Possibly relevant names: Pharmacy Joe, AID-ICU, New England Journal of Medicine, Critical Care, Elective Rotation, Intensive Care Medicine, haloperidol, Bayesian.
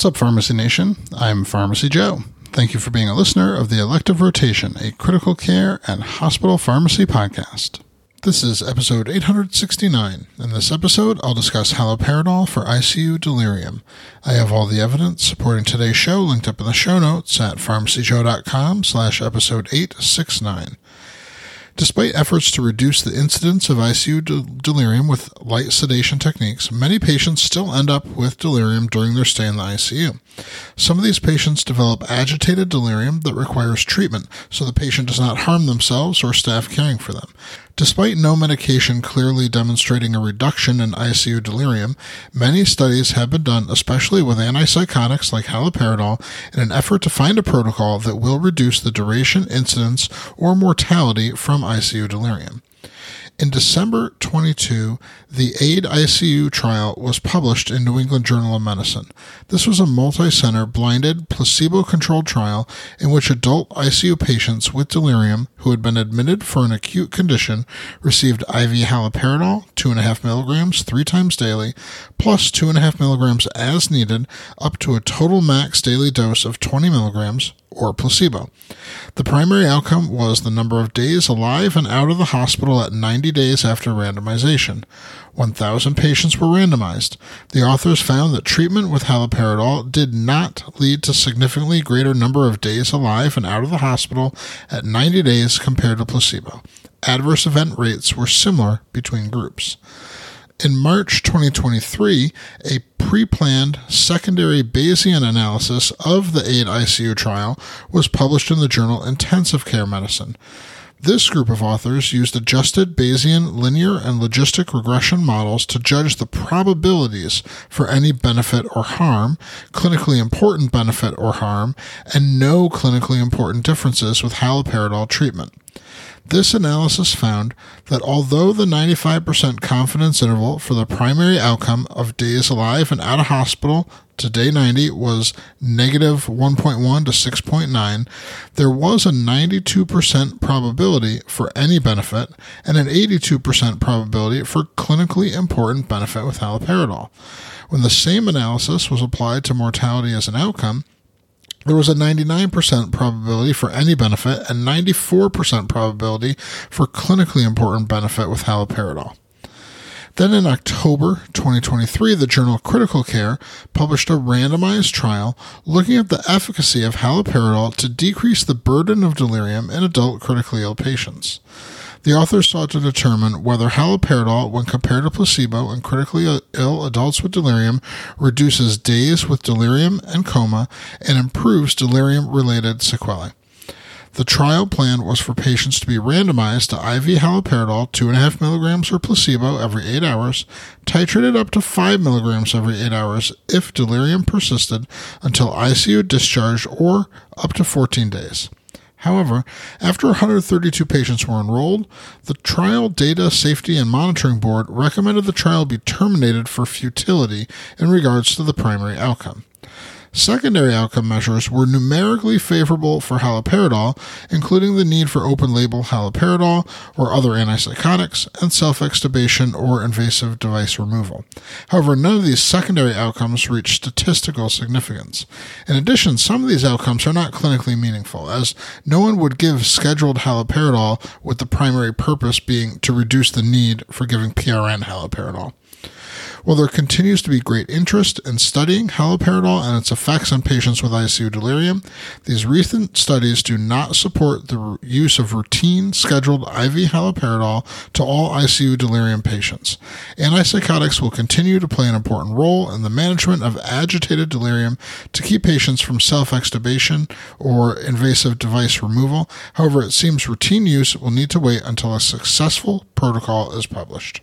What's up, Pharmacy Nation? I'm Pharmacy Joe. Thank you for being a listener of the Elective Rotation, a critical care and hospital pharmacy podcast. This is episode 869. In this episode, I'll discuss haloperidol for ICU delirium. I have all the evidence supporting today's show linked up in the show notes at PharmacyJoe.com/episode 869. Despite efforts to reduce the incidence of ICU delirium with light sedation techniques, many patients still end up with delirium during their stay in the ICU. Some of these patients develop agitated delirium that requires treatment, so the patient does not harm themselves or staff caring for them. Despite no medication clearly demonstrating a reduction in ICU delirium, many studies have been done, especially with antipsychotics like haloperidol, in an effort to find a protocol that will reduce the duration, incidence, or mortality from ICU delirium. In December 22, the AID-ICU trial was published in New England Journal of Medicine. This was a multi-center, blinded, placebo-controlled trial in which adult ICU patients with delirium who had been admitted for an acute condition received IV haloperidol, 2.5 milligrams, 3 times daily, plus 2.5 milligrams as needed, up to a total max daily dose of 20 milligrams, or placebo. The primary outcome was the number of days alive and out of the hospital at 90 days after randomization. 1,000 patients were randomized. The authors found that treatment with haloperidol did not lead to significantly greater number of days alive and out of the hospital at 90 days compared to placebo. Adverse event rates were similar between groups. In March 2023, a pre-planned secondary Bayesian analysis of the AID-ICU trial was published in the journal Intensive Care Medicine. This group of authors used adjusted Bayesian linear and logistic regression models to judge the probabilities for any benefit or harm, clinically important benefit or harm, and no clinically important differences with haloperidol treatment. This analysis found that although the 95% confidence interval for the primary outcome of days alive and out of hospital to day 90 was negative 1.1 to 6.9, there was a 92% probability for any benefit and an 82% probability for clinically important benefit with haloperidol. When the same analysis was applied to mortality as an outcome, there was a 99% probability for any benefit and 94% probability for clinically important benefit with haloperidol. Then in October 2023, the journal Critical Care published a randomized trial looking at the efficacy of haloperidol to decrease the burden of delirium in adult critically ill patients. The authors sought to determine whether haloperidol, when compared to placebo in critically ill adults with delirium, reduces days with delirium and coma and improves delirium-related sequelae. The trial plan was for patients to be randomized to IV haloperidol, 2.5 milligrams or placebo every 8 hours, titrated up to 5 milligrams every 8 hours if delirium persisted until ICU discharge or up to 14 days. However, after 132 patients were enrolled, the Trial Data Safety and Monitoring Board recommended the trial be terminated for futility in regards to the primary outcome. Secondary outcome measures were numerically favorable for haloperidol, including the need for open-label haloperidol or other antipsychotics and self-extubation or invasive device removal. However, none of these secondary outcomes reached statistical significance. In addition, some of these outcomes are not clinically meaningful, as no one would give scheduled haloperidol with the primary purpose being to reduce the need for giving PRN haloperidol. While there continues to be great interest in studying haloperidol and its effects on patients with ICU delirium, these recent studies do not support the use of routine scheduled IV haloperidol to all ICU delirium patients. Antipsychotics will continue to play an important role in the management of agitated delirium to keep patients from self-extubation or invasive device removal. However, it seems routine use will need to wait until a successful protocol is published.